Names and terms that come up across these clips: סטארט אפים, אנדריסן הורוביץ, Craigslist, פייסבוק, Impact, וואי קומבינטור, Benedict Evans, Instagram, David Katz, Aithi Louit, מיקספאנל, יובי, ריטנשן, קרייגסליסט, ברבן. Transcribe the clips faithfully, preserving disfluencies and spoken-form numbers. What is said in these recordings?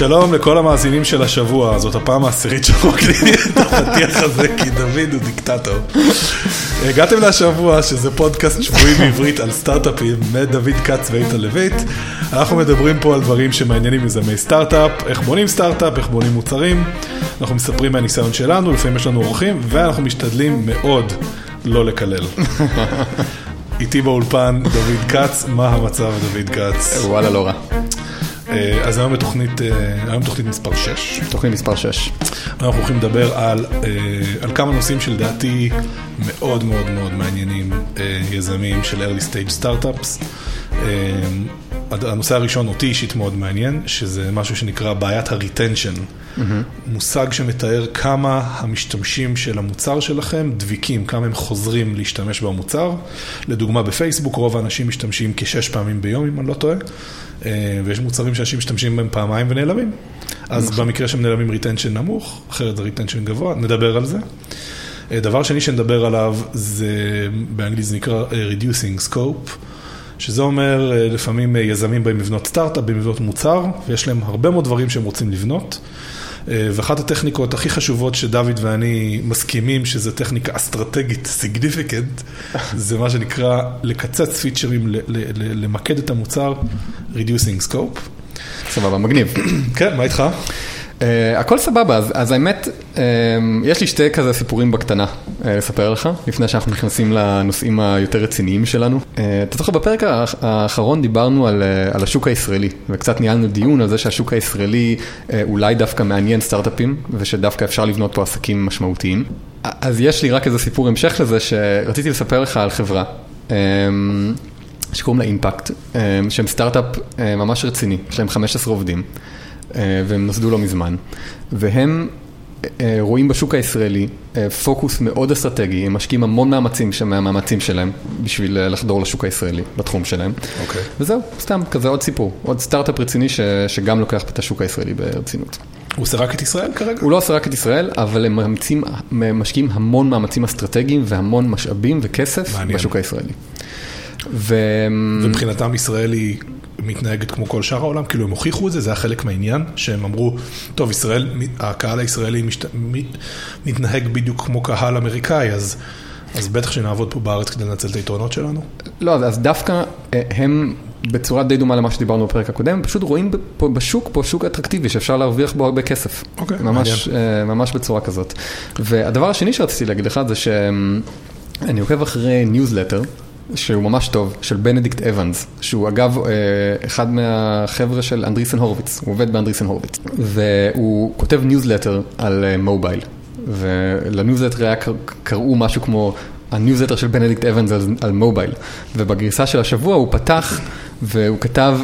שלום לכל המאזינים של השבוע, זאת הפעם העשירית שמוקדים את הפתיח הזה, כי דוד הוא דיקטטור. הגעתם לשבוע, שזה פודקאסט שבועי בעברית על סטארט-אפים, מדוד קץ ואיתה לויט. אנחנו מדברים פה על דברים שמעניינים מזמי סטארט-אפ, איך בונים סטארט-אפ, איך בונים מוצרים. אנחנו מספרים מהניסיון שלנו, לפעמים יש לנו עורכים, ואנחנו משתדלים מאוד לא לקלל. איתי באולפן, דוד קץ, מה המצב דוד קץ? וואלה, לא רע. אז היום בתוכנית, היום תוכנית מספר שש. תוכנית מספר שש. אנחנו הולכים לדבר על, על כמה נושאים שלדעתי מאוד מאוד מאוד מעניינים, יזמים של early stage startups. הנושא הראשון אותי אישית מאוד מעניין, שזה משהו שנקרא בעיית הריטנשן. מושג שמתאר כמה המשתמשים של המוצר שלכם דביקים, כמה הם חוזרים להשתמש במוצר. לדוגמה בפייסבוק, רוב האנשים משתמשים כשש פעמים ביום, אם אני לא טועה. ויש מוצרים שאנשים משתמשים בהם פעמיים ונעלמים. אז במקרה שהם נעלמים ריטנשן נמוך, אחרת הריטנשן גבוה, נדבר על זה. דבר שני שנדבר עליו זה, באנגלית זה נקרא reducing scope, שזה אומר לפעמים יזמים באים לבנות סטארט-אפ, באים לבנות מוצר, ויש להם הרבה מאוד דברים שהם רוצים לבנות, ואחת הטכניקות הכי חשובות שדוד ואני מסכימים, שזו טכניקה אסטרטגית סיגניפיקנט, זה מה שנקרא לקצץ פיצ'רים, למקד את המוצר, reducing scope. סבבה, מגניב. כן, מה איתך? הכל סבבה, אז האמת, יש לי שתי כזה סיפורים בקטנה לספר לך, לפני שאנחנו נכנסים לנושאים היותר רציניים שלנו. אתה זוכר בפרק האחרון דיברנו על השוק הישראלי, וקצת ניהלנו דיון על זה שהשוק הישראלי אולי דווקא מעניין סטארט-אפים, ושדווקא אפשר לבנות פה עסקים משמעותיים. אז יש לי רק איזה סיפור המשך לזה שרציתי לספר לך על חברה שקוראים לה אימפקט, שהם סטארט-אפ ממש רציני, שהם חמישה עשר עובדים. והם נוסדו לא מזמן, והם רואים בשוק הישראלי פוקוס מאוד אסטרטגי, הם משקיעים המון מאמצים מהמאמצים שלהם, בשביל לחדור לשוק הישראלי, בתחום שלהם. אוקיי. וזהו, סתם, כזה עוד סיפור, עוד סטארט-אפ רציני שגם לוקח את השוק הישראלי ברצינות. הוא סרק את ישראל כרגע? הוא לא סרק את ישראל, אבל הם משקיעים המון מאמצים אסטרטגיים, והמון משאבים וכסף בשוק הישראלי. ובחינתם ישראל היא מתנהגת כמו כל שאר העולם, כאילו הם הוכיחו את זה, זה היה חלק מהעניין, שהם אמרו, טוב, ישראל, הקהל הישראלי משת... מתנהג בדיוק כמו קהל אמריקאי, אז, אז בטח שנעבוד פה בארץ כדי לנצל את היתרונות שלנו. לא, אז דווקא הם בצורה די דומה למה שדיברנו בפרק הקודם, פשוט רואים בשוק, פה שוק אטרקטיבי, שאפשר להרוויח בו הרבה כסף. אוקיי, ממש, ממש בצורה כזאת. והדבר השני שרציתי להגיד לך, זה שאני עוקב אחרי ניוזלטר, שהוא ממש טוב, של בנדיקט אבנס, שהוא אגב אחד מהחבר'ה של אנדריסן הורוביץ, הוא עובד באנדריסן הורוביץ, והוא כותב ניוזלטר על מובייל, ולניוזלטר היה קראו משהו כמו הניוזלטר של בנדיקט אבנס על מובייל, ובגריסה של השבוע הוא פתח, והוא כתב,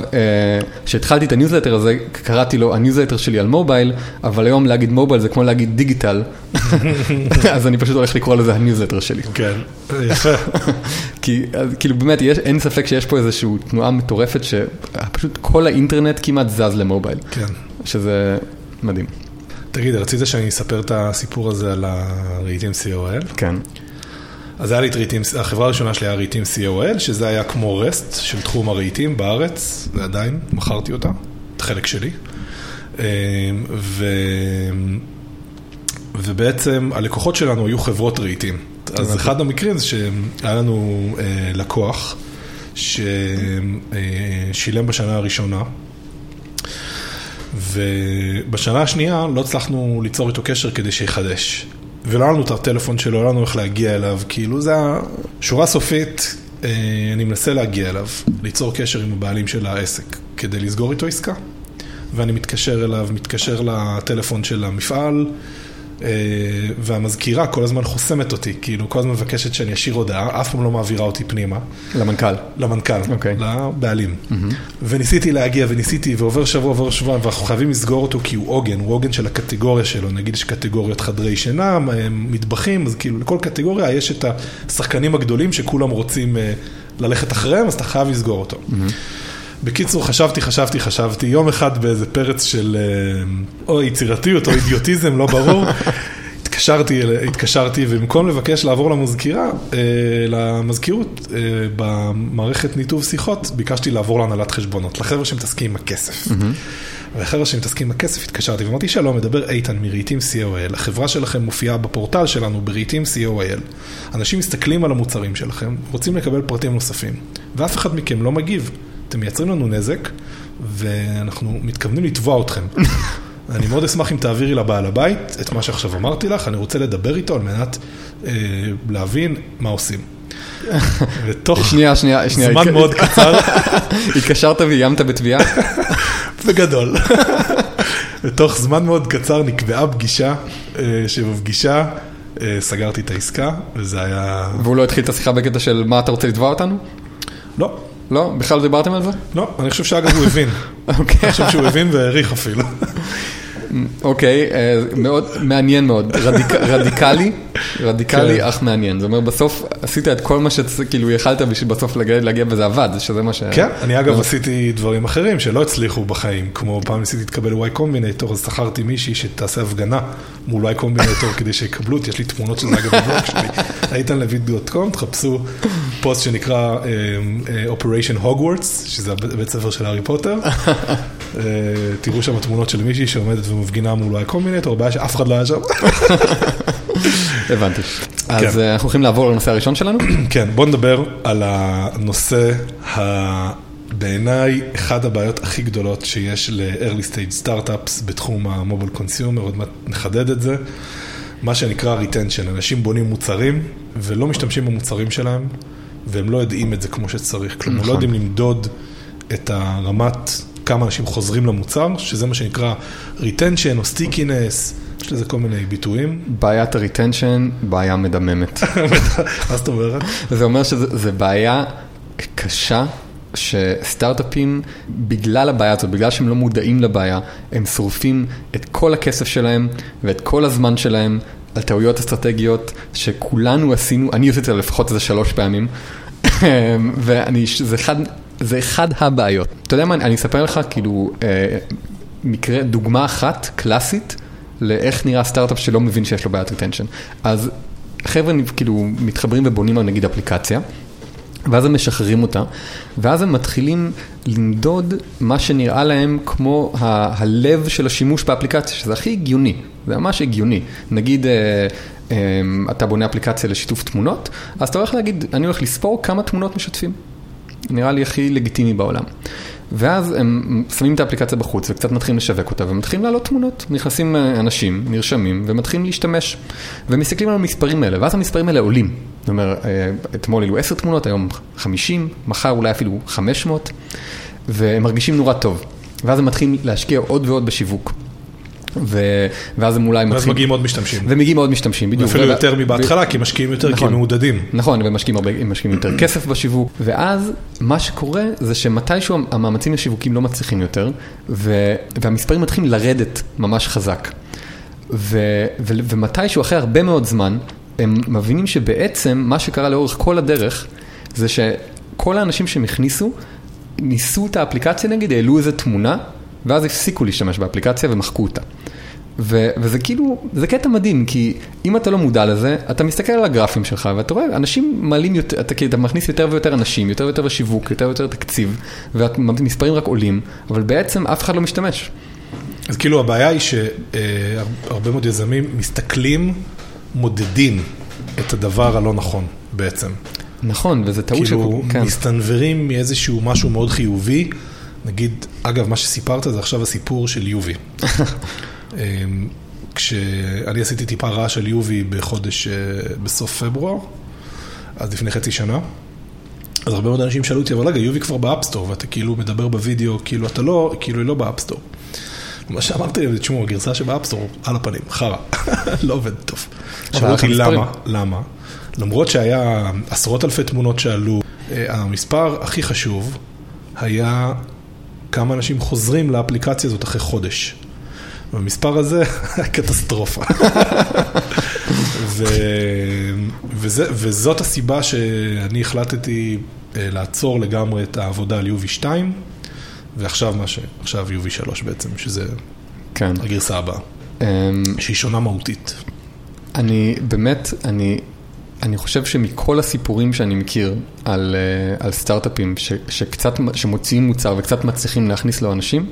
שהתחלתי את הניוזלטר הזה, קראתי לו הניוזלטר שלי על מובייל, אבל היום להגיד מובייל זה כמו להגיד דיגיטל, אז אני פשוט הולך לקרוא לזה הניוזלטר שלי. כן, יפה. כי כאילו באמת אין ספק שיש פה איזושהי תנועה מטורפת, שפשוט כל האינטרנט כמעט זז למובייל. כן. שזה מדהים. תגיד, רצית שאני אספר את הסיפור הזה על הרייטים סי או אל? כן. אז היה לי את רייטים, החברה הראשונה שלי היה רייטים סי או אל, שזה היה כמו רסט של תחום הרייטים בארץ, ועדיין מכרתי אותה, את חלק שלי. ו... ובעצם הלקוחות שלנו היו חברות רייטים. אז אחד המקרים זה שהיה לנו לקוח ששילם בשנה הראשונה, ובשנה השנייה לא הצלחנו ליצור איתו קשר כדי שיחדש. ולא היה לנו את הטלפון שלו, לא היה לנו איך להגיע אליו, כאילו זה השורה סופית, אני מנסה להגיע אליו, ליצור קשר עם הבעלים של העסק, כדי לסגור איתו עסקה, ואני מתקשר אליו, מתקשר לטלפון של המפעל, והמזכירה כל הזמן חוסמת אותי, כאילו כל הזמן מבקשת שאני אשאיר הודעה, אף פעם לא מעבירה אותי פנימה. למנכ"ל. למנכ"ל, לבעלים. וניסיתי להגיע, וניסיתי, ועובר שבוע, עובר שבוע, ואנחנו חייבים לסגור אותו כי הוא עוגן, הוא עוגן של הקטגוריה שלו, נגיד יש קטגוריות חדרי שינה, מטבחים, אז כאילו לכל קטגוריה יש את השחקנים הגדולים שכולם רוצים ללכת אחריהם, אז אתה חייב לסגור אותו. בקיצור, חשבתי, חשבתי, חשבתי, יום אחד באיזה פרץ של או יצירתיות או אידיוטיזם, לא ברור, התקשרתי, התקשרתי, ובמקום לבקש לעבור למזכירה, למזכירות, במערכת ניתוב שיחות, ביקשתי לעבור להנהלת חשבונות, לחבר'ה שמתעסקים עם הכסף. ואחרי שמתעסקים בכסף התקשרתי ואמרתי שלום, מדבר איתן מרייטים סי או איי אל, החברה שלכם מופיעה בפורטל שלנו ברייטים סי או איי אל. אנשים מסתכלים על המוצרים שלכם, רוצים לקבל פרטים נוספים, ואף אחד מכם לא מגיב. אתם מייצרים לנו נזק, ואנחנו מתכוונים לתבוע אתכם. אני מאוד אשמח אם תעבירי לבעל הבית את מה שעכשיו אמרתי לך, אני רוצה לדבר איתו על מנת אה, להבין מה עושים. ותוך שנייה, שנייה, שנייה, זמן מאוד קצר. התקשרת ואיימת בתביעה? בגדול. ותוך זמן מאוד קצר נקבעה פגישה, שבפגישה סגרתי את העסקה, וזה היה... והוא לא התחיל את השיחה בקטע של מה אתה רוצה לתבוע אותנו? לא. לא? בכלל דיברתם על זה? לא, אני חושב שאגב הוא הבין. אוקיי. אני חושב שהוא הבין והעריך אפילו. אוקיי, מאוד מעניין מאוד, רדיקלי, רדיקלי אך מעניין. זאת אומרת, בסוף עשית את כל מה שכאילו יכלת בשביל בסוף להגיע וזה עבד, שזה מה ש... כן, אני אגב עשיתי דברים אחרים שלא הצליחו בחיים, כמו פעם ניסיתי להתקבל וואי קומבינטור, אז שכרתי מישהי שתעשה הפגנה מול וואי קומבינטור כדי שיקבלו, יש לי תמונות של זה אגב בבלוג שלי, הייתן לויד דוט קום, תחפשו פוסט שנקרא Operation Hogwarts, שזה בית ספר של הארי פוטר, תראו שם התמונות של מישהי שעומדת ומפגינה מול וואי קומבינטור, הרבה שאף אחד לא היה שם. הבנתי. אז אנחנו הולכים לעבור לנושא הראשון שלנו? כן, בואו נדבר על הנושא, בעיניי, אחד הבעיות הכי גדולות שיש ל-early stage startups בתחום המוביל קונסיומר, עוד מעט נחדד את זה, מה שנקרא retention. אנשים בונים מוצרים ולא משתמשים במוצרים שלהם, והם לא יודעים את זה כמו שצריך. כלומר, לא יודעים למדוד את הרמת... כמה אנשים חוזרים למוצר, שזה מה שנקרא retention או stickiness, יש לזה כל מיני ביטויים. בעיית ה-retention, בעיה מדממת. מה זאת אומרת? זה אומר שזה בעיה קשה, שסטארט-אפים, בגלל הבעיה הזאת, בגלל שהם לא מודעים לבעיה, הם שורפים את כל הכסף שלהם, ואת כל הזמן שלהם, על טעויות אסטרטגיות, שכולנו עשינו, אני עושה את זה לפחות איזה שלוש פעמים, ואני, זה אחד... זה אחד הבעיות. אתה יודע מה, אני אספר לך כאילו מקרה, דוגמה אחת קלאסית לאיך נראה סטארט-אפ שלא מבין שיש לו בעיית retention. אז חבר'ה כאילו מתחברים ובונים על נגיד אפליקציה, ואז הם משחררים אותה, ואז הם מתחילים למדוד מה שנראה להם כמו ה- הלב של השימוש באפליקציה, שזה הכי הגיוני, זה ממש הגיוני. נגיד... אתה בונה אפליקציה לשיתוף תמונות, אז אתה הולך להגיד, אני הולך לספור כמה תמונות משתפים. נראה לי הכי לגיטימי בעולם. ואז הם שמים את האפליקציה בחוץ, וקצת מתחילים לשווק אותה, ומתחילים לעלות תמונות. נכנסים אנשים, נרשמים, ומתחילים להשתמש. ומסתכלים על המספרים האלה, ואז המספרים האלה עולים. זאת אומרת, אתמול היו עשר תמונות, היום חמישים, מחר אולי אפילו חמש מאות, והם מרגישים נורא טוב. ואז הם מתחילים להשקיע עוד ועוד בשיווק. ו... ואז הם אולי ואז מתחיל... מגיעים עוד משתמשים. ומגיעים עוד משתמשים, בדיוק. אפילו יותר מבהתחלה, ו... כי משקיעים יותר, נכון, כי הם מעודדים. נכון, ומשקיעים הרבה, משקיעים יותר כסף בשיווק. ואז מה שקורה זה שמתישהו המאמצים לשיווקים לא מצליחים יותר, ו... והמספרים מתחילים לרדת ממש חזק. ו... ו... ומתישהו אחרי הרבה מאוד זמן, הם מבינים שבעצם מה שקרה לאורך כל הדרך, זה שכל האנשים שהם הכניסו, ניסו את האפליקציה נגיד, העלו איזו תמונה, ואז הפסיקו להשתמש באפליקציה ומחקו אותה. ו- וזה כאילו, זה קטע מדהים, כי אם אתה לא מודע לזה, אתה מסתכל על הגרפים שלך, ואתה רואה, אנשים מעלים יותר, אתה, אתה מכניס יותר ויותר אנשים, יותר ויותר שיווק, יותר ויותר תקציב, והמספרים רק עולים, אבל בעצם אף אחד לא משתמש. אז כאילו הבעיה היא שהרבה מאוד יזמים מסתכלים, מודדים את הדבר הלא נכון בעצם. נכון, וזה טעות שכל... כאילו כן. מסתנברים מאיזשהו משהו מאוד חיובי, נגיד, אגב, מה שסיפרת זה עכשיו הסיפור של יובי. כשאני עשיתי טיפה רעה של יובי בחודש, בסוף פברואר, אז לפני חצי שנה, אז הרבה מאוד אנשים שאלו אותי, אבל רגע, יובי כבר באפסטור, ואתה כאילו מדבר בווידאו, כאילו אתה לא, כאילו היא לא באפסטור. מה שאמרתי להם, תשמעו, הגרסה שבאפסטור, על הפנים, חרה, לא עובד טוב. שאלו אותי למה, למה? למרות שהיה עשרות אלפי תמונות שעלו, המספר הכי חשוב היה... כמה אנשים חוזרים לאפליקציה הזאת אחרי חודש. והמספר הזה, קטסטרופה. וזאת הסיבה שאני החלטתי לעצור לגמרי את העבודה על יובי שתיים, ועכשיו יובי שלוש בעצם, שזה הגרסה הבאה, שהיא שונה מהותית. אני באמת, אני... אני חושב שמכל הסיפורים שאני מכיר על, על סטארט-אפים ש, שקצת, שמוציאים מוצר וקצת מצליחים להכניס לו אנשים,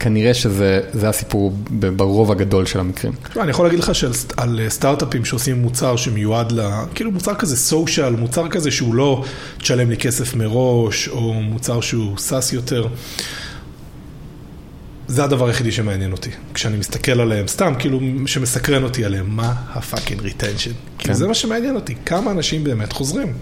כנראה שזה הסיפור ברוב הגדול של המקרים. אני יכול להגיד לך על סטארט-אפים שעושים מוצר שמיועד לה, כאילו מוצר כזה סושיאל, מוצר כזה שהוא לא תשלם לי כסף מראש, או מוצר שהוא סאס יותר. זה הדבר היחידי שמעניין אותי. כשאני מסתכל עליהם, סתם, כאילו שמסקרן אותי עליהם, מה הפאקינג ריטנשן? כי זה מה שמעניין אותי, כמה אנשים באמת חוזרים.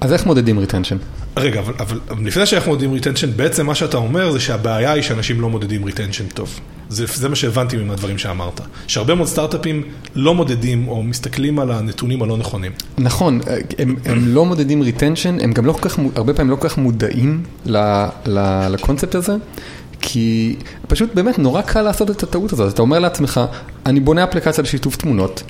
אז איך מודדים ריטנשן? רגע, אבל, אבל, אבל לפני שאנחנו מודדים ריטנשן, בעצם מה שאתה אומר זה שהבעיה היא שאנשים לא מודדים ריטנשן טוב. זה, זה מה שהבנתי ממה הדברים שאמרת. שהרבה מאוד סטארט-אפים לא מודדים או מסתכלים על הנתונים הלא נכונים. נכון, הם, הם לא מודדים ריטנשן, הם גם לא כך, הרבה פעמים לא כך מודעים ל, ל, לקונספט הזה, כי פשוט באמת נורא קל לעשות את הטעות הזאת. אתה אומר לעצמך, אני בונה אפליקציה לשיתוף תמונות,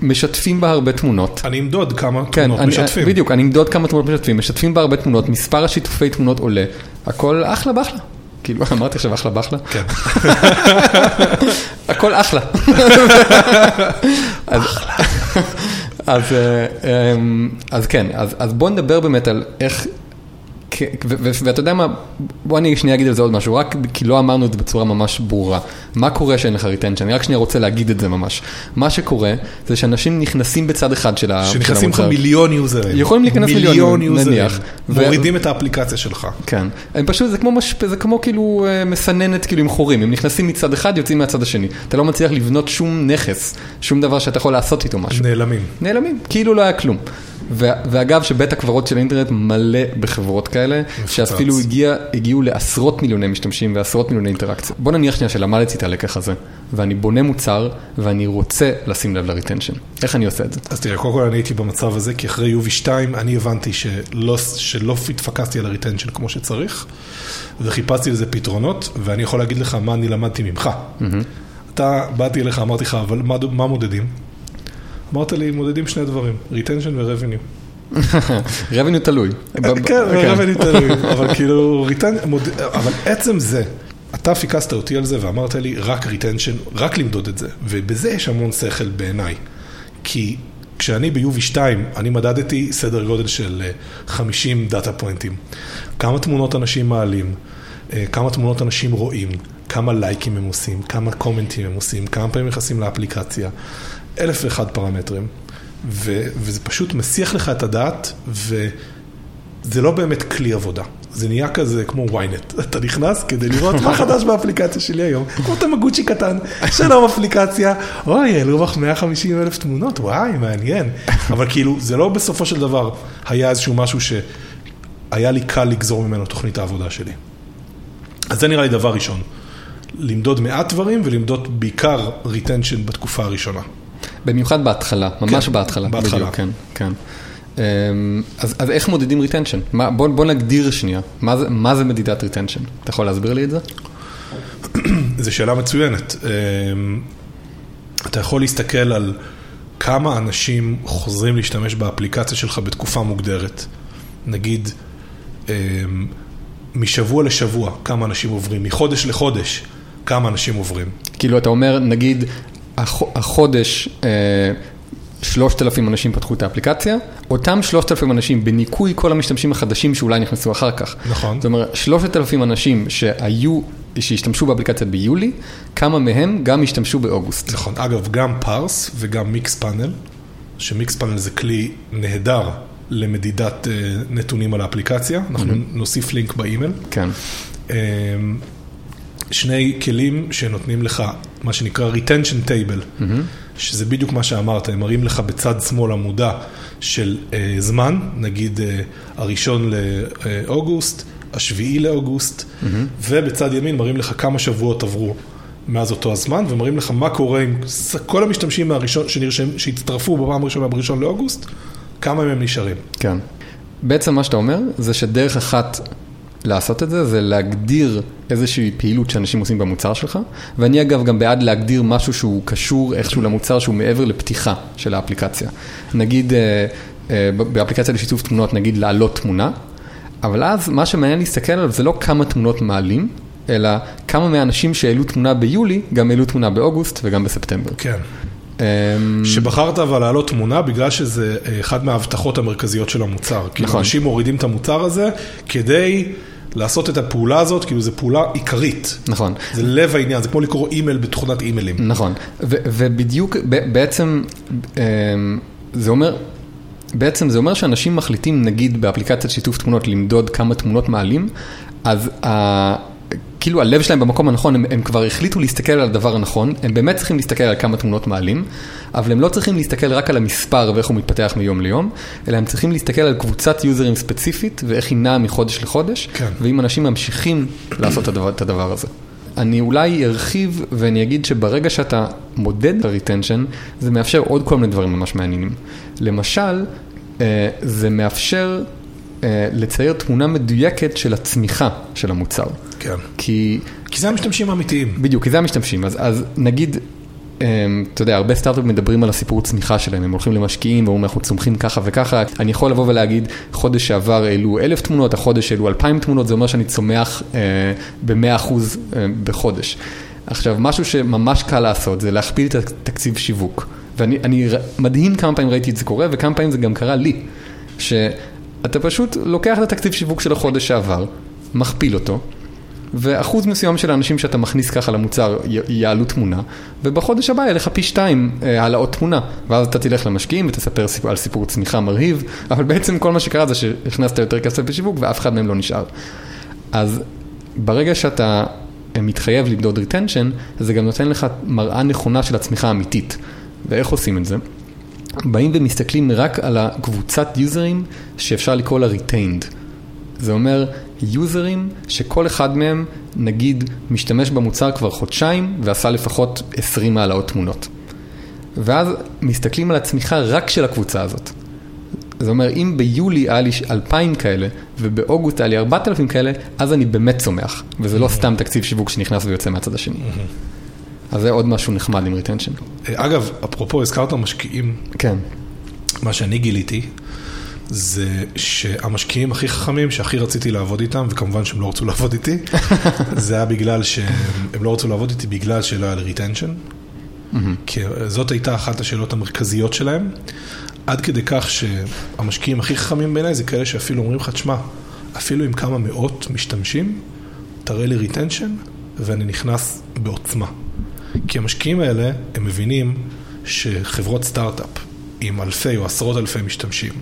משתפים בה הרבה תמונות. אני אמדוד כמה תמונות משתפים. בדיוק, אני אמדוד כמה תמונות משתפים, משתפים בה הרבה תמונות, מספר השיתופי תמונות עולה, הכל אחלה באחלה. כאילו, אמרתי עכשיו אחלה באחלה? כן. הכל אחלה. אחלה. אז כן, אז בוא נדבר באמת על איך, ואתה יודע מה, בוא אני שנייה אגיד על זה עוד משהו, רק כי לא אמרנו את זה בצורה ממש ברורה. מה קורה שאין לך ריטנשן? שאני רק שנייה רוצה להגיד את זה ממש. מה שקורה זה שאנשים נכנסים בצד אחד של המוצר. שנכנסים לך מיליון יוזרים. יכולים להיכנס מיליון יוזרים. מורידים את האפליקציה שלך. כן. הם פשוט, זה כמו כאילו מסננת כאילו עם חורים. הם נכנסים מצד אחד, יוצאים מהצד השני. אתה לא מצליח לבנות שום נכס, שום דבר שאתה יכול לעשות איתו משהו. נעלמים. נעלמים. כאילו לא היה כלום. ואגב שבית הקברות של האינטרנט מלא בחברות כאלה, שאפילו הגיעו לעשרות מיליוני משתמשים ועשרות מיליוני אינטראקציות. בוא נניח שנייה של מה לציטה לקח הזה, ואני בונה מוצר ואני רוצה לשים לב לריטנשן. איך אני עושה את זה? אז תראה, קודם כל אני הייתי במצב הזה, כי אחרי יובי שתיים אני הבנתי שלא התפקסתי על הריטנשן כמו שצריך, וחיפשתי לזה פתרונות, ואני יכול להגיד לך מה אני למדתי ממך. אתה באתי אליך, אמרתי לך, אבל מה מודדים? אמרת לי, מודדים שני דברים, ריטנשן ורבניו. רבניו תלוי. כן, רבניו תלוי, אבל כאילו, אבל עצם זה, אתה פיקסת אותי על זה ואמרת לי, רק ריטנשן, רק למדוד את זה, ובזה יש המון שכל בעיניי, כי כשאני ב-יו וי שתיים, אני מדדתי סדר גודל של חמישים דאטה פוינטים, כמה תמונות אנשים מעלים, כמה תמונות אנשים רואים, כמה לייקים הם עושים, כמה קומנטים הם עושים, כמה פעמים נכנסים לאפליקציה, אלף ואחד פרמטרים, ו- וזה פשוט מסיח לך את הדעת, וזה לא באמת כלי עבודה. זה נהיה כזה כמו וויינט. אתה נכנס כדי לראות מה חדש באפליקציה שלי היום. כמו תמגוצ'י קטן, שלום אפליקציה, אוי, אלו בך מאה וחמישים אלף תמונות, וואי, מעניין. אבל כאילו, זה לא בסופו של דבר, היה איזשהו משהו שהיה לי קל לגזור ממנו תוכנית העבודה שלי. אז זה נראה לי דבר ראשון. למדוד מעט דברים, ולמדוד בעיקר ריטנשן בתקופה הראשונה. במיוחד בהתחלה, ממש בהתחלה. בהתחלה. כן, כן. אז איך מודדים ריטנשן? בוא נגדיר שנייה. מה זה מדידת ריטנשן? אתה יכול להסביר לי את זה? זו שאלה מצוינת. אתה יכול להסתכל על כמה אנשים חוזרים להשתמש באפליקציה שלך בתקופה מוגדרת. נגיד, משבוע לשבוע, כמה אנשים עוברים. מחודש לחודש, כמה אנשים עוברים. כאילו, אתה אומר, נגיד, החודש שלושת אלפים אנשים פתחו את האפליקציה, אותם שלושת אלפים אנשים בניקוי כל המשתמשים החדשים שאולי נכנסו אחר כך. נכון. זאת אומרת, שלושת אלפים אנשים שהיו, שהשתמשו באפליקציה ביולי, כמה מהם גם השתמשו באוגוסט. נכון. אגב, גם פארס וגם מיקספאנל, שמיקספאנל זה כלי נהדר למדידת נתונים על האפליקציה. אנחנו נוסיף לינק באימייל. כן. שני כלים שנותנים לך מה שנקרא retention table, שזה בדיוק מה שאמרת, הם מראים לך בצד שמאל עמודה של זמן, נגיד הראשון לאוגוסט, השביעי לאוגוסט, ובצד ימין מראים לך כמה שבועות עברו מאז אותו הזמן, ומראים לך מה קורה עם כל המשתמשים שהצטרפו בפעם הראשונה בראשון לאוגוסט, כמה הם נשארים. כן. בעצם מה שאתה אומר, זה שדרך אחת לעשות את זה, זה להגדיר איזושהי פעילות שאנשים עושים במוצר שלך, ואני אגב גם בעד להגדיר משהו שהוא קשור איכשהו למוצר, שהוא מעבר לפתיחה של האפליקציה. נגיד, באפליקציה לשיתוף תמונות, נגיד לעלות תמונה, אבל אז מה שמעניין להסתכל עליו, זה לא כמה תמונות מעלים, אלא כמה מהאנשים שהעלו תמונה ביולי, גם העלו תמונה באוגוסט וגם בספטמבר. כן. שבחרת אבל להעלות תמונה בגלל שזה אחד מההבטחות המרכזיות של המוצר. כי אנשים מורידים את המוצר הזה כדי לעשות את הפעולה הזאת, כאילו זו פעולה עיקרית. נכון. זה לב העניין, זה כמו לקרוא אימייל בתוכנת אימיילים. נכון. ו- ובדיוק, ב- בעצם, זה אומר, בעצם זה אומר שאנשים מחליטים, נגיד, באפליקציית שיתוף תמונות, למדוד כמה תמונות מעלים, אז ה... כאילו הלב שלהם במקום הנכון, הם, הם כבר החליטו להסתכל על הדבר הנכון, הם באמת צריכים להסתכל על כמה תמונות מעלים, אבל הם לא צריכים להסתכל רק על המספר ואיך הוא מתפתח מיום ליום, אלא הם צריכים להסתכל על קבוצת יוזרים ספציפית, ואיך היא נעה מחודש לחודש, כן. ואם אנשים ממשיכים לעשות את הדבר, את הדבר הזה. אני אולי ארחיב ואני אגיד שברגע שאתה מודד את הריטנשן, זה מאפשר עוד כל מיני דברים ממש מעניינים. למשל, זה מאפשר... לצייר תמונה מדויקת של הצמיחה של המוצר. כן. כי... כי זה המשתמשים האמיתיים. בדיוק, כי זה המשתמשים. אז, אז נגיד, אתה יודע, הרבה סטארט-אפים מדברים על הסיפור הצמיחה שלהם. הם הולכים למשקיעים, ואומרים, אנחנו צומחים ככה וככה. אני יכול לבוא ולהגיד, חודש שעבר אלו אלף תמונות, החודש אלו אלפיים תמונות, זה אומר שאני צומח במאה אחוז בחודש. עכשיו, משהו שממש קל לעשות, זה להכפיל את התקציב שיווק. ואני אני, מדהים כמה פעמים ראיתי את זה קורה, וכמה פעמים זה גם קרה לי, ש... אתה פשוט לוקח את התקציב שיווק של החודש שעבר, מכפיל אותו, ואחוז מסוים של האנשים שאתה מכניס ככה למוצר יעלו תמונה, ובחודש הבא ילך פי שתיים העלאות תמונה, ואז אתה תלך למשקיעים ותספר על סיפור צמיחה מרהיב, אבל בעצם כל מה שקרה זה שהכנסת יותר כסף בשיווק, ואף אחד מהם לא נשאר. אז ברגע שאתה מתחייב למדוד ריטנשן, זה גם נותן לך מראה נכונה של הצמיחה האמיתית. ואיך עושים את זה? באים ומסתכלים רק על הקבוצת יוזרים שאפשר לקרוא לה retained. זה אומר יוזרים שכל אחד מהם, נגיד, משתמש במוצר כבר חודשיים ועשה לפחות עשרים העלאות תמונות. ואז מסתכלים על הצמיחה רק של הקבוצה הזאת. זה אומר, אם ביולי היה לי אלפיים כאלה ובאוגוסט היה לי ארבעת אלפים כאלה, אז אני באמת צומח. וזה לא סתם תקציב שיווק שנכנס ויוצא מהצד השני. אז זה עוד משהו נחמד עם ריטנשן. אגב, אפרופו, הזכרת המשקיעים. כן. מה שאני גיליתי, זה שהמשקיעים הכי חכמים, שהכי רציתי לעבוד איתם, וכמובן שהם לא רצו לעבוד איתי, זה היה בגלל שהם לא רצו לעבוד איתי, בגלל שלא היה לריטנשן. כי זאת הייתה אחת השאלות המרכזיות שלהם, עד כדי כך שהמשקיעים הכי חכמים בעיניי, זה כאלה שאפילו אומרים לך, תשמע, אפילו עם כמה מאות משתמשים, תראה לי ריטנשן, ואני נכנס בעוצמה. כי המשקיעים האלה, הם מבינים שחברות סטארט-אפ עם אלפי או עשרות אלפי משתמשים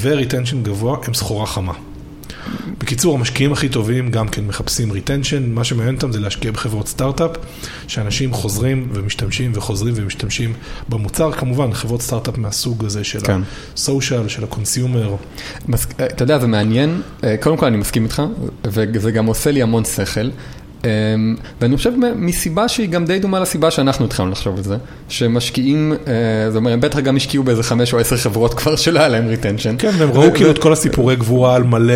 וריטנשן גבוה, הם סחורה חמה. בקיצור, המשקיעים הכי טובים גם כן מחפשים ריטנשן, מה שמעניין אותם זה להשקיע בחברות סטארט-אפ, שאנשים חוזרים ומשתמשים וחוזרים ומשתמשים במוצר, כמובן, חברות סטארט-אפ מהסוג הזה של כן. הסושיאל, של הקונסיומר. מס... אתה יודע, זה מעניין, קודם כל אני מסכים איתך, וזה גם עושה לי המון שכל, ואני חושב מסיבה שהיא גם די דומה לסיבה שאנחנו התחלנו לחשוב על זה, שמשקיעים, זאת אומרת, בטח גם השקיעו באיזה חמש או עשר חברות כבר שלא היה להם ריטנשן. כן, והם ראו כאילו את כל הסיפורי גבורה על מלא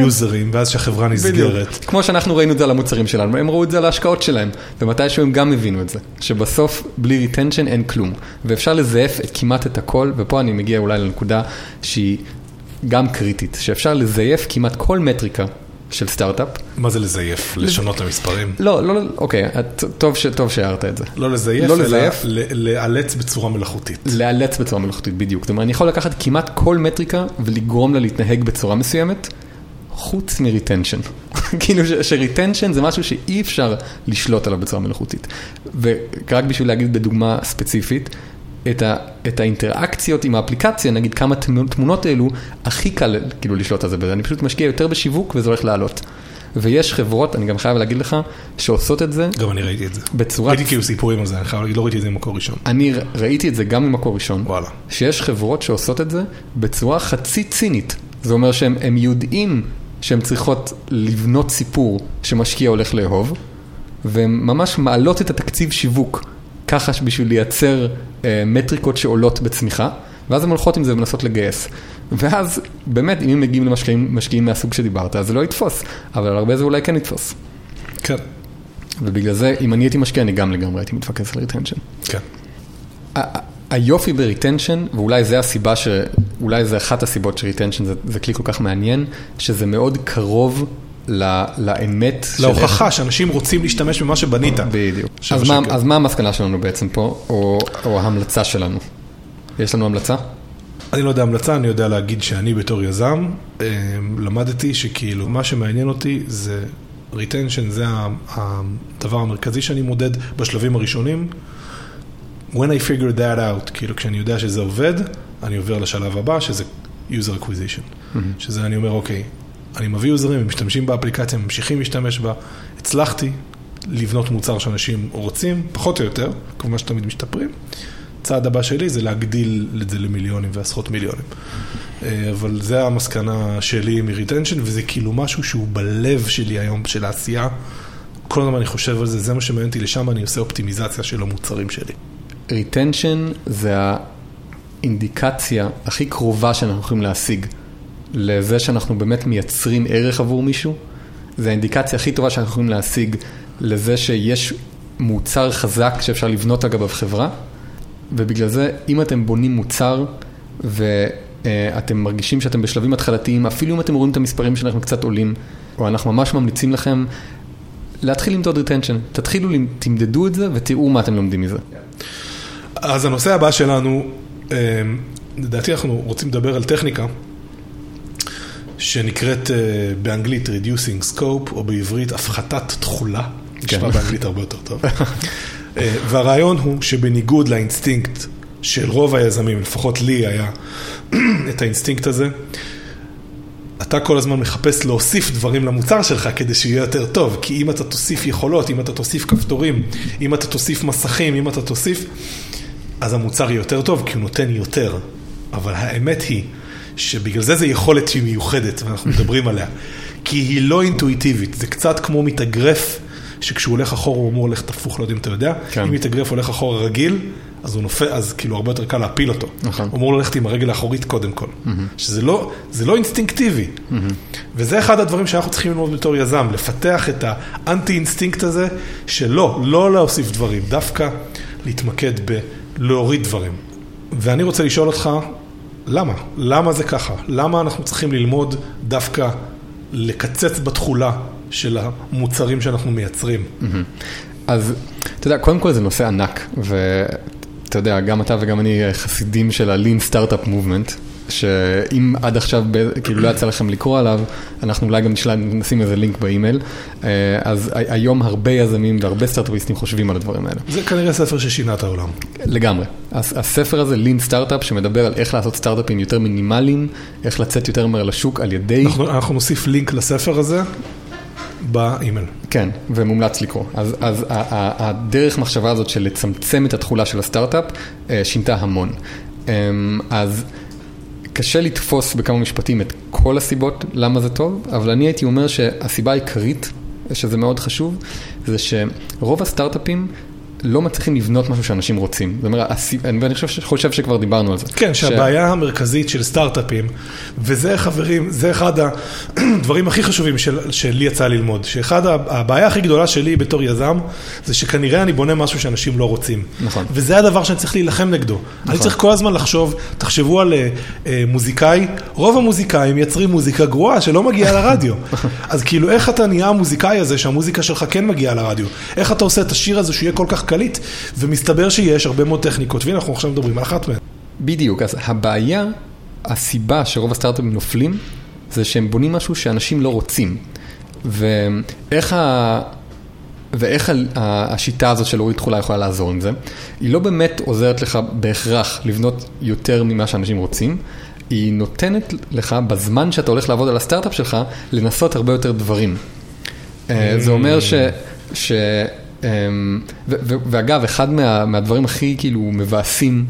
יוזרים, ואז שהחברה נסגרת. כמו שאנחנו ראינו את זה על המוצרים שלנו, הם ראו את זה על ההשקעות שלהם, ומתישהו הם גם הבינו את זה, שבסוף בלי ריטנשן אין כלום, ואפשר לזייף כמעט את הכל, ופה אני מגיע אולי לנקודה שהיא גם קריטית, שאפשר לזייף כמעט כל מטריקה של סטארט-אפ. מה זה לזייף? לשונות למספרים? לא, לא, אוקיי, טוב שהערת את זה. לא לזייף, אלא לאלץ בצורה מלאכותית. לאלץ בצורה מלאכותית, בדיוק. זאת אומרת, אני יכול לקחת כמעט כל מטריקה ולגרום לה להתנהג בצורה מסוימת, חוץ מריטנשן. כאילו שריטנשן זה משהו שאי אפשר לשלוט עליו בצורה מלאכותית. ורק בשביל להגיד בדוגמה ספציפית, את האינטראקציות עם האפליקציה, נגיד כמה תמונות אלו, הכי קל כאילו לשלוט על זה בזה. אני פשוט משקיע יותר בשיווק וזה הולך לעלות. ויש חברות, אני גם חייב להגיד לך, שעושות את זה. גם אני ראיתי את זה. בצורה... ראיתי כאילו סיפורים על זה, אני חייב להגיד, לא ראיתי את זה ממקור ראשון. אני ראיתי את זה גם ממקור ראשון. וואלה. שיש חברות שעושות את זה בצורה חצי צינית. זה אומר שהם יודעים שהן צריכות לבנות סיפור שמשקיע הולך לאהוב, והן ממש מעלות את התקציב שיווק ככה בשביל לייצר מטריקות שעולות בצמיחה, ואז הן הולכות עם זה ומנסות לגייס. ואז, באמת, אם הם מגיעים למשקיעים מהסוג שדיברת, אז זה לא יתפוס, אבל הרבה זה אולי כן יתפוס. כן. ובגלל זה, אם אני הייתי משקיע, אני גם לגמרי הייתי מתפקס על ריטנשן. כן. היופי בריטנשן, ואולי זה הסיבה ש... אולי זה אחת הסיבות שריטנשן זה כלי כל כך מעניין, שזה מאוד קרוב לאמת. להוכחה שאנשים רוצים להשתמש במה שבנית. בדיוק. אז מה המסקנה שלנו בעצם פה, או ההמלצה שלנו? יש לנו המלצה? אני לא יודע המלצה, אני יודע להגיד שאני בתור יזם, למדתי שכאילו מה שמעניין אותי זה retention, זה הדבר המרכזי שאני מודד בשלבים הראשונים. When I figure that out, כאילו כשאני יודע שזה עובד, אני עובר לשלב הבא, שזה user acquisition. שזה אני אומר, אוקיי, אני מביא יוזרים, הם משתמשים באפליקציה, הם ממשיכים להשתמש בה, הצלחתי לבנות מוצר שאנשים רוצים, פחות או יותר, כמו שתמיד משתפרים. צעד הבא שלי זה להגדיל את זה למיליונים ועשרות מיליונים. אבל זה המסקנה שלי מ-retention, וזה כאילו משהו שהוא בלב שלי היום, של העשייה. כל הזמן אני חושב על זה, זה מה שמעניין אותי, לשם אני עושה אופטימיזציה של המוצרים שלי. retention זה האינדיקציה הכי קרובה שאנחנו יכולים להשיג לזה שאנחנו באמת מייצרים ערך עבור מישהו. זה האינדיקציה הכי טובה שאנחנו יכולים להשיג לזה שיש מוצר חזק שאפשר לבנות אגב בחברה. ובגלל זה, אם אתם בונים מוצר ואתם מרגישים שאתם בשלבים התחלתיים, אפילו אם אתם רואים את המספרים שאנחנו קצת עולים, או אנחנו ממש ממליצים לכם להתחיל למדוד retention. תתחילו, תמדדו את זה ותראו מה אתם לומדים מזה. אז הנושא הבא שלנו, לדעתי אנחנו רוצים לדבר על טכניקה שנקראת באנגלית reducing scope, או בעברית הפחתת תחולה. נשמע באנגלית הרבה יותר טוב. והרעיון הוא שבניגוד לאינסטינקט של רוב היזמים, לפחות לי היה את האינסטינקט הזה, אתה כל הזמן מחפש להוסיף דברים למוצר שלך כדי שיהיה יותר טוב, כי אם אתה תוסיף יכולות, אם אתה תוסיף כפתורים, אם אתה תוסיף מסכים, אם אתה תוסיף, אז המוצר יותר טוב, כי הוא נותן יותר. אבל האמת היא שבגלל זה זה יכולת שהיא מיוחדת, ואנחנו מדברים עליה, כי היא לא אינטואיטיבית, זה קצת כמו מתאגרף, שכשהוא הולך אחורה הוא אמור הולך תפוך, לא יודע אם אתה יודע, כן. אם מתאגרף הולך אחורה רגיל, אז הוא נופל, אז כאילו הרבה יותר קל להפיל אותו. נכון. הוא אמור ללכת עם הרגל האחורית קודם כל. Mm-hmm. שזה לא, זה לא אינסטינקטיבי. Mm-hmm. וזה אחד הדברים שאנחנו צריכים ללמוד בתור יזם, לפתח את האנטי-אינסטינקט הזה, שלא, לא להוסיף דברים, דווקא להתמקד בלהוריד דברים. ואני רוצה לשאול אותך, למה? למה זה ככה? למה אנחנו צריכים ללמוד דווקא לקצץ בתחולה של המוצרים שאנחנו מייצרים? אז, אתה יודע, קודם כל זה נושא ענק, ואתה יודע, גם אתה וגם אני חסידים של ה-Lean Startup Movement, שאם עד עכשיו, כאילו לא יצא לכם לקרוא עליו, אנחנו אולי גם נשים איזה לינק באימייל, אז היום הרבה יזמים והרבה סטארטאפיסטים חושבים על הדברים האלה. זה כנראה ספר ששינה את העולם. לגמרי. הספר הזה, Lean Startup, שמדבר על איך לעשות סטארטאפים יותר מינימליים, איך לצאת יותר מהר לשוק על ידי... אנחנו נוסיף לינק לספר הזה. באימייל. כן, ומומלץ לקרוא. אז, אז הדרך מחשבה הזאת של לצמצם את התחולה של הסטארט-אפ שינתה המון. אז קשה לתפוס בכמה משפטים את כל הסיבות למה זה טוב, אבל אני הייתי אומר שהסיבה העיקרית, שזה מאוד חשוב, זה שרוב הסטארט-אפים לא מצליחים לבנות משהו שאנשים רוצים. זאת אומרת, אני חושב שכבר דיברנו על זה. כן, שהבעיה המרכזית של סטארט-אפים, וזה, חברים, זה אחד הדברים הכי חשובים שלי יצא ללמוד, שאחד הבעיה הכי גדולה שלי בתור יזם, זה שכנראה אני בונה משהו שאנשים לא רוצים. נכון. וזה הדבר שאני צריך להילחם נגדו. אני צריך כל הזמן לחשוב, תחשבו על מוזיקאי, רוב המוזיקאים יצרים מוזיקה גרועה שלא מגיעה לרדיו. אז כאילו, איך אתה נהיה המוזיקאי הזה שהמוזיקה שלך כן מגיעה לרדיו? איך אתה עושה את השיר הזה שיהיה כל כך קליט, ומסתבר שיש הרבה מאוד טכניקות, ואנחנו עכשיו מדברים על אחת מהן. בדיוק, אז הבעיה, הסיבה שרוב הסטארט-אפים נופלים, זה שהם בונים משהו שאנשים לא רוצים. ואיך, ה... ואיך ה... השיטה הזאת של להוריד תחולה יכולה לעזור עם זה? היא לא באמת עוזרת לך בהכרח לבנות יותר ממה שאנשים רוצים, היא נותנת לך בזמן שאתה הולך לעבוד על הסטארט-אפ שלך, לנסות הרבה יותר דברים. זה אומר ש... ש... ואגב, אחד מהדברים הכי כאילו מבאסים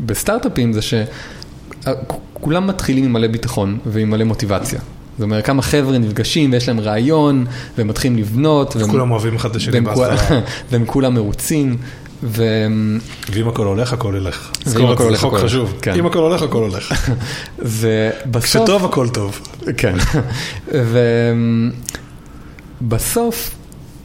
בסטארט-אפים זה שכולם מתחילים עם מלא ביטחון ועם מלא מוטיבציה. זאת אומרת, כמה חבר'ה נפגשים ויש להם רעיון והם מתחילים לבנות. וכולם אוהבים אחד לשני בהתחלה. והם כולם מרוצים. ואם הכל הולך, הכל הולך. ואם הכל הולך, הכל חשוב. אם הכל הולך, הכל הולך. כשטוב, הכל טוב. כן. ובסוף...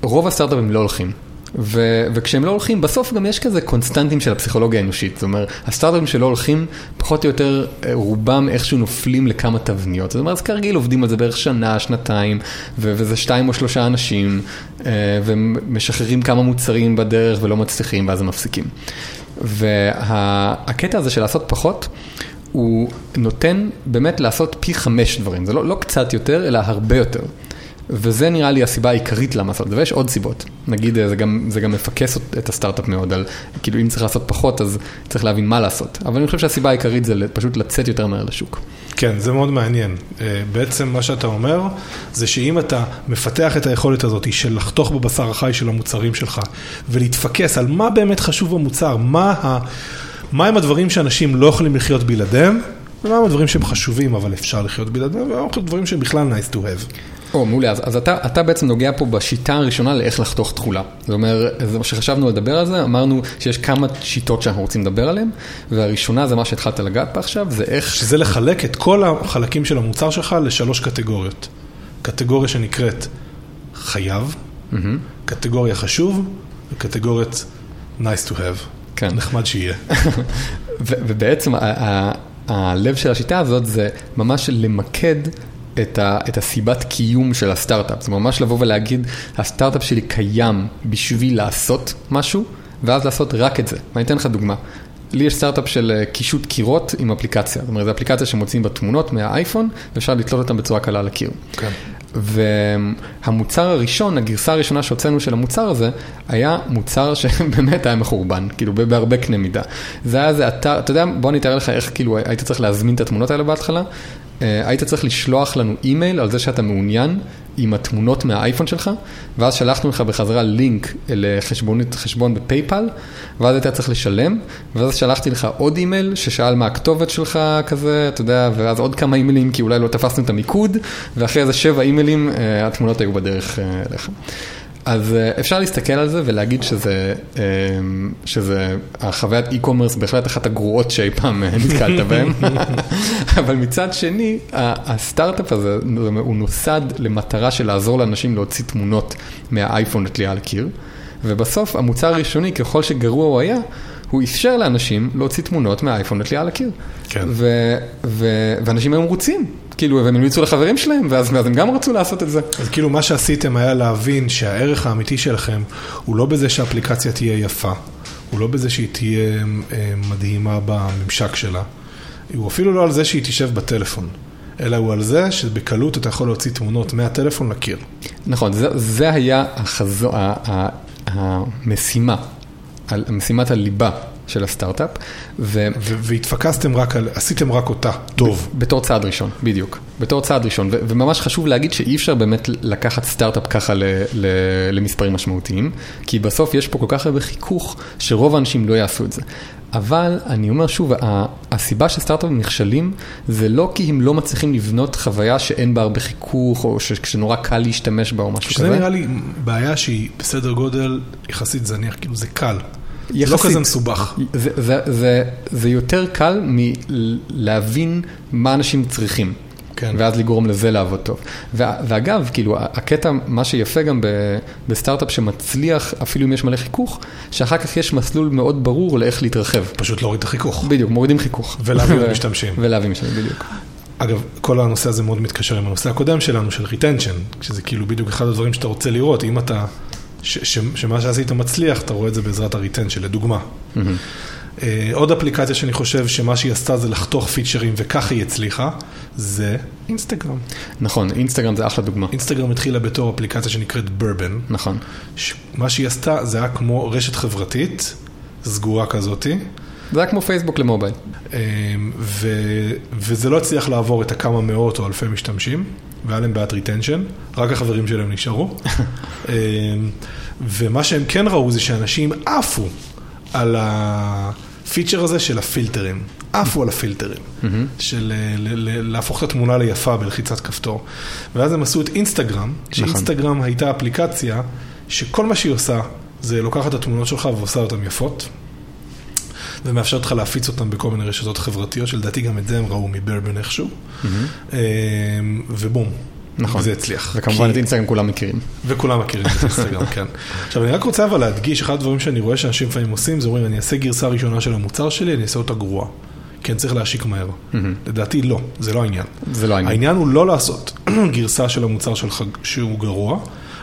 רוב הסטארט-אפים לא הולכים, ו- וכשהם לא הולכים, בסוף גם יש כזה קונסטנטים של הפסיכולוגיה האנושית, זאת אומרת, הסטארט-אפים שלא הולכים, פחות או יותר רובם איכשהו נופלים לכמה תבניות, זאת אומרת, אז כרגיל עובדים על זה בערך שנה, שנתיים, ו- וזה שתיים או שלושה אנשים, ומשחררים כמה מוצרים בדרך ולא מצליחים, ואז הם מפסיקים. והקטע הזה של לעשות פחות, הוא נותן באמת לעשות פי חמש דברים. זה לא, לא קצת יותר, אלא הרבה יותר. וזה נראה לי הסיבה העיקרית למה לעשות. ויש עוד סיבות. נגיד, זה גם, זה גם מפקס את הסטארט-אפ מאוד על, כאילו, אם צריך לעשות פחות, אז צריך להבין מה לעשות. אבל אני חושב שהסיבה העיקרית זה פשוט לצאת יותר מהר לשוק. כן, זה מאוד מעניין. בעצם מה שאתה אומר, זה שאם אתה מפתח את היכולת הזאת של לחתוך בבשר החי של המוצרים שלך, ולהתפקס על מה באמת חשוב במוצר, מה ה... מה הם הדברים שאנשים לא יכולים לחיות בלעדיהם, ומה הם הדברים שהם חשובים, אבל אפשר לחיות בלעדיהם, ומה הם דברים שהם בכלל nice to have. או, מעולה, אז, אז אתה, אתה בעצם נוגע פה בשיטה הראשונה לאיך לחתוך תחולה. זאת אומרת, זה מה שחשבנו לדבר על זה, אמרנו שיש כמה שיטות שאנחנו רוצים לדבר עליהן, והראשונה זה מה שהתחלת לגעת פה עכשיו, זה איך... שזה לחלק את כל החלקים של המוצר שלך לשלוש קטגוריות. קטגוריה שנקראת חייב, mm-hmm. קטגוריה חשוב, וקטגוריית nice to have. כן. נחמד שיהיה. ובעצם הלב של השיטה הזאת זה ממש למקד את הסיבת קיום של הסטארט-אפ. זה ממש לבוא ולהגיד, הסטארט-אפ שלי קיים בשביל לעשות משהו, ואז לעשות רק את זה. אני אתן לך דוגמה. לי יש סטארט-אפ של קישוט קירות עם אפליקציה. זאת אומרת, זו אפליקציה שמוצאים בתמונות מהאייפון, ואפשר לתלות אותם בצורה קלה על הקיר. כן. והמוצר הראשון, הגרסה הראשונה שהוצאנו של המוצר הזה, היה מוצר שבאמת היה מחורבן, כאילו בהרבה קנה מידה. זה היה זה, אתה, אתה יודע, בוא נתאר לך איך, כאילו, היית צריך להזמין את התמונות האלה בהתחלה, היית צריך לשלוח לנו אימייל על זה שאתה מעוניין עם התמונות מהאייפון שלך, ואז שלחנו לך בחזרה לינק לחשבון בפייפל, ואז היית צריך לשלם, ואז שלחתי לך עוד אימייל ששאל מה הכתובת שלך כזה, אתה יודע, ואז עוד כמה אימיילים, כי אולי לא תפסנו את המיקוד, ואחרי איזה שבע אימיילים, התמונות היו בדרך אליך. אז אפשר להסתכל על זה ולהגיד שזה, שזה החוויית e-commerce בהחלט אחת הגרועות שאי פעם נתקלת בהם. אבל מצד שני, הסטארט-אפ הזה הוא נוסד למטרה של לעזור לאנשים להוציא תמונות מהאייפון לתלייה על קיר. ובסוף, המוצר הראשוני, ככל שגרוע הוא היה, הוא אפשר לאנשים להוציא תמונות מהאייפון לתלייה על הקיר. כן. ו- ו- ואנשים היום רוצים. כאילו, והם המליצו לחברים שלהם, ואז, ואז הם גם רצו לעשות את זה. אז כאילו, מה שעשיתם היה להבין שהערך האמיתי שלכם הוא לא בזה שהאפליקציה תהיה יפה, הוא לא בזה שהיא תהיה מדהימה בממשק שלה, הוא אפילו לא על זה שהיא תישב בטלפון. אלא הוא על זה שבקלות אתה יכול להוציא תמונות מהטלפון לקיר. נכון, זה, זה היה החזו, ה, ה, המשימה, המשימת הליבה של הסטארט-אפ. ו... ו- והתפקסתם רק על, עשיתם רק אותה, טוב. ב- בתור צעד ראשון, בדיוק. בתור צעד ראשון, ו- וממש חשוב להגיד שאי אפשר באמת לקחת סטארט-אפ ככה ל- ל- למספרים משמעותיים, כי בסוף יש פה כל כך הרבה חיכוך שרוב האנשים לא יעשו את זה. אבל אני אומר שוב, ה- הסיבה שסטארט-אפים נכשלים, זה לא כי הם לא מצליחים לבנות חוויה שאין בה הרבה חיכוך, או ש- שנורא קל להשתמש בה או משהו כזה. שזה נראה לי בעיה שהיא בסדר גודל יחסית זניח, כאילו זה קל. לא כזה מסובך. זה, זה, זה, זה יותר קל מלהבין מה אנשים צריכים. כן. ואז לגרום לזה לעבוד טוב. ואגב, כאילו, הקטע, מה שיפה גם בסטארט-אפ שמצליח, אפילו אם יש מלא חיכוך, שאחר כך יש מסלול מאוד ברור לאיך להתרחב. פשוט להוריד את החיכוך. בדיוק, מורידים חיכוך. ולהביא משתמשים. ולהביא משתמשים, בדיוק. אגב, כל הנושא הזה מאוד מתקשר עם הנושא הקודם שלנו, של retention, שזה כאילו בדיוק אחד הדברים שאתה רוצה לראות. אם אתה ש- ש- שמה שעשית מצליח, אתה רואה את זה בעזרת הריטן של לדוגמה. Mm-hmm. Uh, עוד אפליקציה שאני חושב שמה שהיא עשתה זה לחתוך פיצ'רים וככה היא הצליחה, זה אינסטגרם. נכון, אינסטגרם זה אחלה דוגמה. אינסטגרם התחילה בתור אפליקציה שנקראת Burbn. נכון. ש- מה שהיא עשתה זה היה כמו רשת חברתית, סגורה כזאתי. זה היה כמו פייסבוק למובייל. Uh, ו- וזה לא הצליח לעבור את הכמה מאות או אלפי משתמשים. והיה להם בעיית ריטנשן, רק החברים שלהם נשארו, ומה שהם כן ראו זה שאנשים עפו על הפיצ'ר הזה של הפילטרים, עפו על הפילטרים, של להפוך את התמונה ליפה בלחיצת כפתור, ואז הם עשו את אינסטגרם, שאינסטגרם הייתה אפליקציה שכל מה שהיא עושה זה לוקחת את התמונות שלך ועושה אותן יפות, ומאפשר אותך להפיץ אותם בכל מיני רשתות חברתיות, שלדעתי גם את זה הם ראו מברבן איכשהו, ובום, זה הצליח. וכמובן את אינסטגרם כולם מכירים. וכולם מכירים את אינסטגרם, כן. עכשיו אני רק רוצה אבל להדגיש, אחד הדברים שאני רואה שאנשים פעמים עושים, זה אומרים, אני אעשה גרסה ראשונה של המוצר שלי, אני אעשה אותה גרועה. כן, צריך להשיק מהר. לדעתי לא, זה לא העניין. זה לא העניין. העניין הוא לא לעשות גרסה של המוצר שהוא גרוע,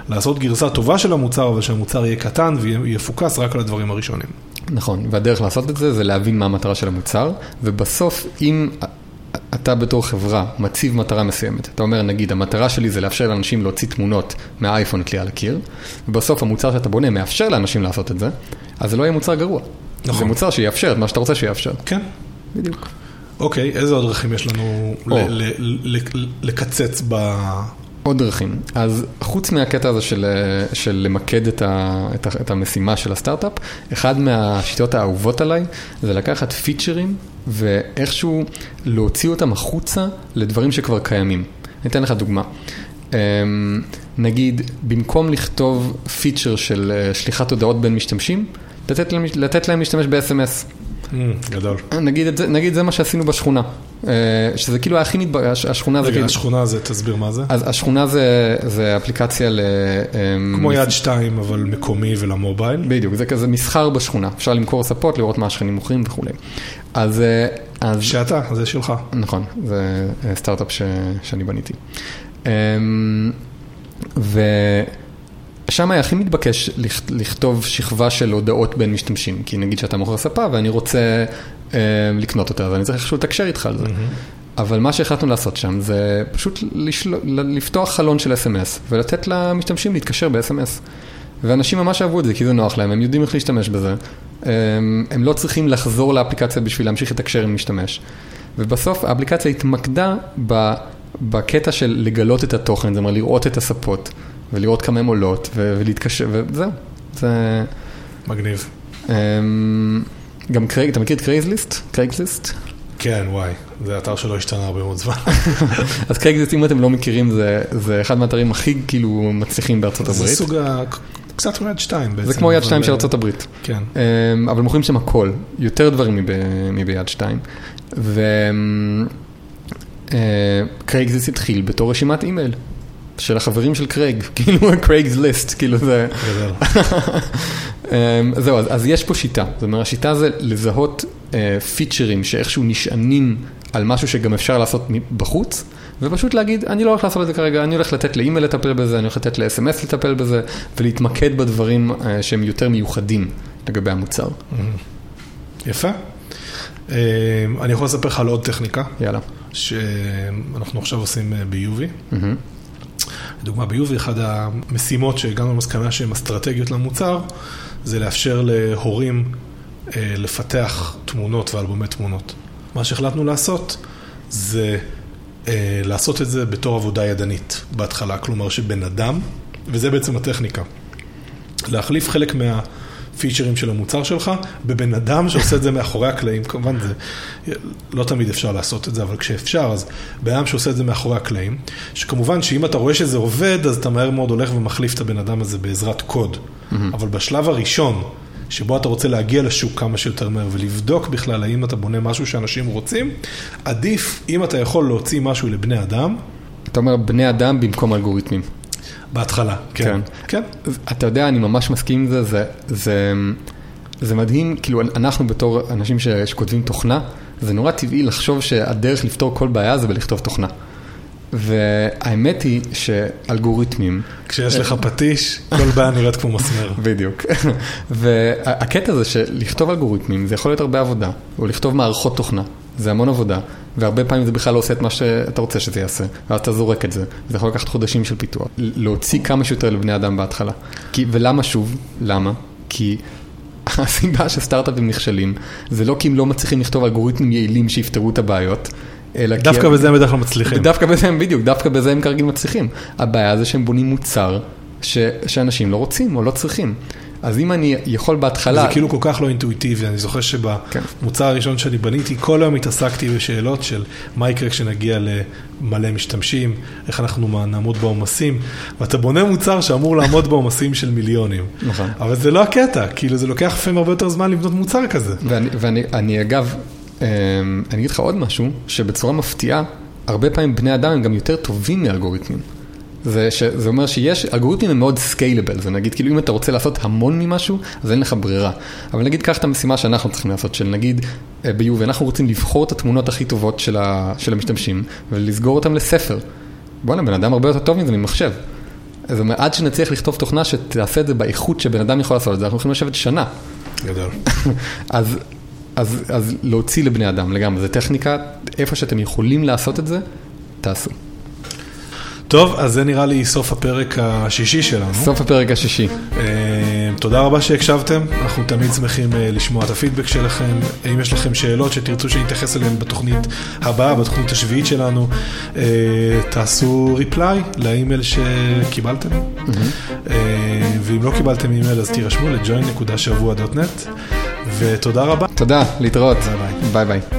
לעשות גרסה טובה של המוצר, אבל שהמוצר יהיה קטן ויהיה פוקס רק על הדברים הראשונים. נכון, והדרך לעשות את זה זה להבין מה המטרה של המוצר, ובסוף אם אתה בתור חברה מציב מטרה מסוימת, אתה אומר נגיד המטרה שלי זה לאפשר לאנשים להוציא תמונות מהאייפון כלי על הקיר, ובסוף המוצר שאתה בונה מאפשר לאנשים לעשות את זה, אז זה לא יהיה מוצר גרוע. נכון. זה מוצר שיאפשר את מה שאתה רוצה שיאפשר. כן. בדיוק. אוקיי, איזה עוד דרכים יש לנו לקצץ ב... עוד דרכים. אז חוץ מהקטע הזה של, של למקד את, ה, את, ה, את המשימה של הסטארט-אפ, אחד מהשיטות האהובות עליי זה לקחת פיצ'רים ואיכשהו להוציא אותם החוצה לדברים שכבר קיימים. אני אתן לך דוגמה. נגיד, במקום לכתוב פיצ'ר של שליחת הודעות בין משתמשים, לתת להם, לתת להם להשתמש ב-אס אם אס. גדול. נגיד, נגיד זה מה שעשינו בשכונה, שזה כאילו הכי נדבר, השכונה זה... רגע, השכונה זה, תסביר מה זה? אז השכונה זה, זה אפליקציה ל... כמו יד שתיים, אבל מקומי ולמובייל. בדיוק, זה כזה מסחר בשכונה. אפשר למכור ספות, לראות מה השכנים מוכרים וכו'. אז... שאתה, זה שלך. נכון, זה סטארט-אפ ש, שאני בניתי. ו... שם היה הכי מתבקש לכתוב שכבה של הודעות בין משתמשים, כי נגיד שאתה מוכר ספה ואני רוצה אה, לקנות אותה, אז אני צריך פשוט לתקשר איתך על זה. Mm-hmm. אבל מה שהחלטנו לעשות שם זה פשוט לשל... לפתוח חלון של אס אם אס ולתת למשתמשים להתקשר ב-אס אם אס. ואנשים ממש אהבו את זה, כי זה נוח להם, הם יודעים איך להשתמש בזה. הם, הם לא צריכים לחזור לאפליקציה בשביל להמשיך לתקשר עם משתמש. ובסוף האפליקציה התמקדה ב... בקטע של לגלות את התוכן, זאת אומרת לראות את הספות. ולראות כמה הם עולות, ולהתקשר, וזהו. זה... מגניב. גם קרייג, אתה מכיר את קרייגסליסט? קרייגסליסט? כן, וואי. זה אתר שלא השתנה הרבה מאוד זמן. אז קרייגסליסט, אם אתם לא מכירים, זה אחד מהאתרים הכי כאילו מצליחים בארצות הברית. זה סוג ה... קצת כמו יד שתיים בעצם. זה כמו יד שתיים של ארצות הברית. כן. אבל מוכרים שם הכל. יותר דברים מביד שתיים. וקרייגסליסט התחיל בתור רשימת אימייל. של החברים של קרייג, כאילו Craigslist, כאילו זה... זהו, אז יש פה שיטה. זאת אומרת, השיטה זה לזהות פיצ'רים שאיכשהו נשענים על משהו שגם אפשר לעשות בחוץ, ופשוט להגיד, אני לא הולך לעשות את זה כרגע, אני הולך לתת לאימייל לטפל בזה, אני הולך לתת ל-אס אם אס לטפל בזה, ולהתמקד בדברים שהם יותר מיוחדים לגבי המוצר. יפה. אני יכול לספר לך על עוד טכניקה. יאללה. שאנחנו עכשיו עושים ב-יו וי. לדוגמה, ב-יו וי, אחת המשימות שהגענו למסקנה שהן אסטרטגיות למוצר, זה לאפשר להורים אה, לפתח תמונות ואלבומי תמונות. מה שהחלטנו לעשות, זה אה, לעשות את זה בתור עבודה ידנית בהתחלה, כלומר שבן אדם, וזה בעצם הטכניקה, להחליף חלק מה... פיצ'רים של המוצר שלך, בבן אדם שעושה את זה מאחורי הקלעים, כמובן זה, לא תמיד אפשר לעשות את זה, אבל כשאפשר, אז בן אדם שעושה את זה מאחורי הקלעים, שכמובן שאם אתה רואה שזה עובד, אז אתה מהר מאוד הולך ומחליף את הבן אדם הזה בעזרת קוד. אבל בשלב הראשון, שבו אתה רוצה להגיע לשוק כמה שיותר מהר, ולבדוק בכלל האם אתה בונה משהו שאנשים רוצים, עדיף אם אתה יכול להוציא משהו לבני אדם. אתה אומר בני אדם במקום אלגוריתמים. בהתחלה, כן. כן. כן. אתה יודע, אני ממש מסכים עם זה, זה, זה, זה מדהים, כאילו אנחנו בתור אנשים ש, שכותבים תוכנה, זה נורא טבעי לחשוב שהדרך לפתור כל בעיה זה בלכתוב תוכנה. והאמת היא שאלגוריתמים... כשיש לך פטיש, כל בעיה נראית כמו מסמר. בדיוק. והקטע הזה שלכתוב אלגוריתמים, זה יכול להיות הרבה עבודה, או לכתוב מערכות תוכנה. זה המון עבודה, והרבה פעמים זה בכלל לא עושה את מה שאתה רוצה שזה יעשה, ואז אתה זורק את זה. זה יכול לקחת חודשים של פיתוח. להוציא כמה שיותר לבני אדם בהתחלה. כי, ולמה שוב? למה? כי הסיבה שסטארט-אפים נכשלים, זה לא כי הם לא מצליחים לכתוב אלגוריתמים יעילים שיפתרו את הבעיות, אלא כי... דווקא בזה הם בדרך כלל מצליחים. דווקא בזה הם בדיוק, דווקא בזה הם כרגיל מצליחים. הבעיה זה שהם בונים מוצר ש... שאנשים לא רוצים או לא צריכים. אז אם אני יכול בהתחלה... זה כאילו כל כך לא אינטואיטיבי, אני זוכר שבמוצר הראשון שאני בניתי, כל היום התעסקתי בשאלות של מה יקרה כשנגיע למלא משתמשים, איך אנחנו נעמוד בעומסים, ואתה בונה מוצר שאמור לעמוד בעומסים של מיליונים. נכון. אבל זה לא הקטע, כאילו זה לוקח לפעמים הרבה יותר זמן לבנות מוצר כזה. ואני, ואני, אני, אגב, אני אגיד לך עוד משהו, שבצורה מפתיעה, הרבה פעמים בני אדם הם גם יותר טובים מאלגוריתמים. זה, ש... זה אומר שיש, אלגוריתמים הם מאוד סקיילבל, זה נגיד, כאילו אם אתה רוצה לעשות המון ממשהו, אז אין לך ברירה. אבל נגיד, קח את המשימה שאנחנו צריכים לעשות, של נגיד, ביוב, אנחנו רוצים לבחור את התמונות הכי טובות של, ה... של המשתמשים, ולסגור אותם לספר. בואו, בן אדם הרבה יותר טוב מזה, ממחשב. ועד שנצליח לכתוב תוכנה שתעשה את זה באיכות שבן אדם יכול לעשות את זה, אנחנו יכולים לשבת שנה. גדול. אז, אז, אז להוציא לבני אדם לגמרי. זו טכניקה, איפה שאתם יכולים לעשות את זה, תעשו. טוב, אז זה נראה לי סוף הפרק השישי שלנו. סוף הפרק השישי. תודה רבה שהקשבתם. אנחנו תמיד שמחים לשמוע את הפידבק שלכם. אם יש לכם שאלות שתרצו שנתייחס אליהן בתוכנית הבאה, בתוכנית השביעית שלנו, תעשו ריפליי לאימייל שקיבלתם. ואם לא קיבלתם אימייל, אז תירשמו ל-ג'וין נקודה שבוע דוט נט. ותודה רבה. תודה, להתראות. ביי ביי.